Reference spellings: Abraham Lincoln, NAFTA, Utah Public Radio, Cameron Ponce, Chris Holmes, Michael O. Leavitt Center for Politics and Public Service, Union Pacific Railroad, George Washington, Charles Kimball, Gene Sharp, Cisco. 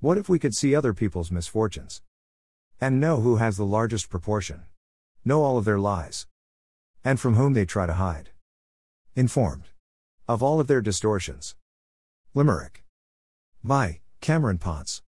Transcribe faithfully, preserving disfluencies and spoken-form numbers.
What if we could see other people's misfortunes? And know who has the largest proportion. Know all of their lies. And from whom they try to hide. Informed. Of all of their distortions. Limerick. By Cameron Ponce.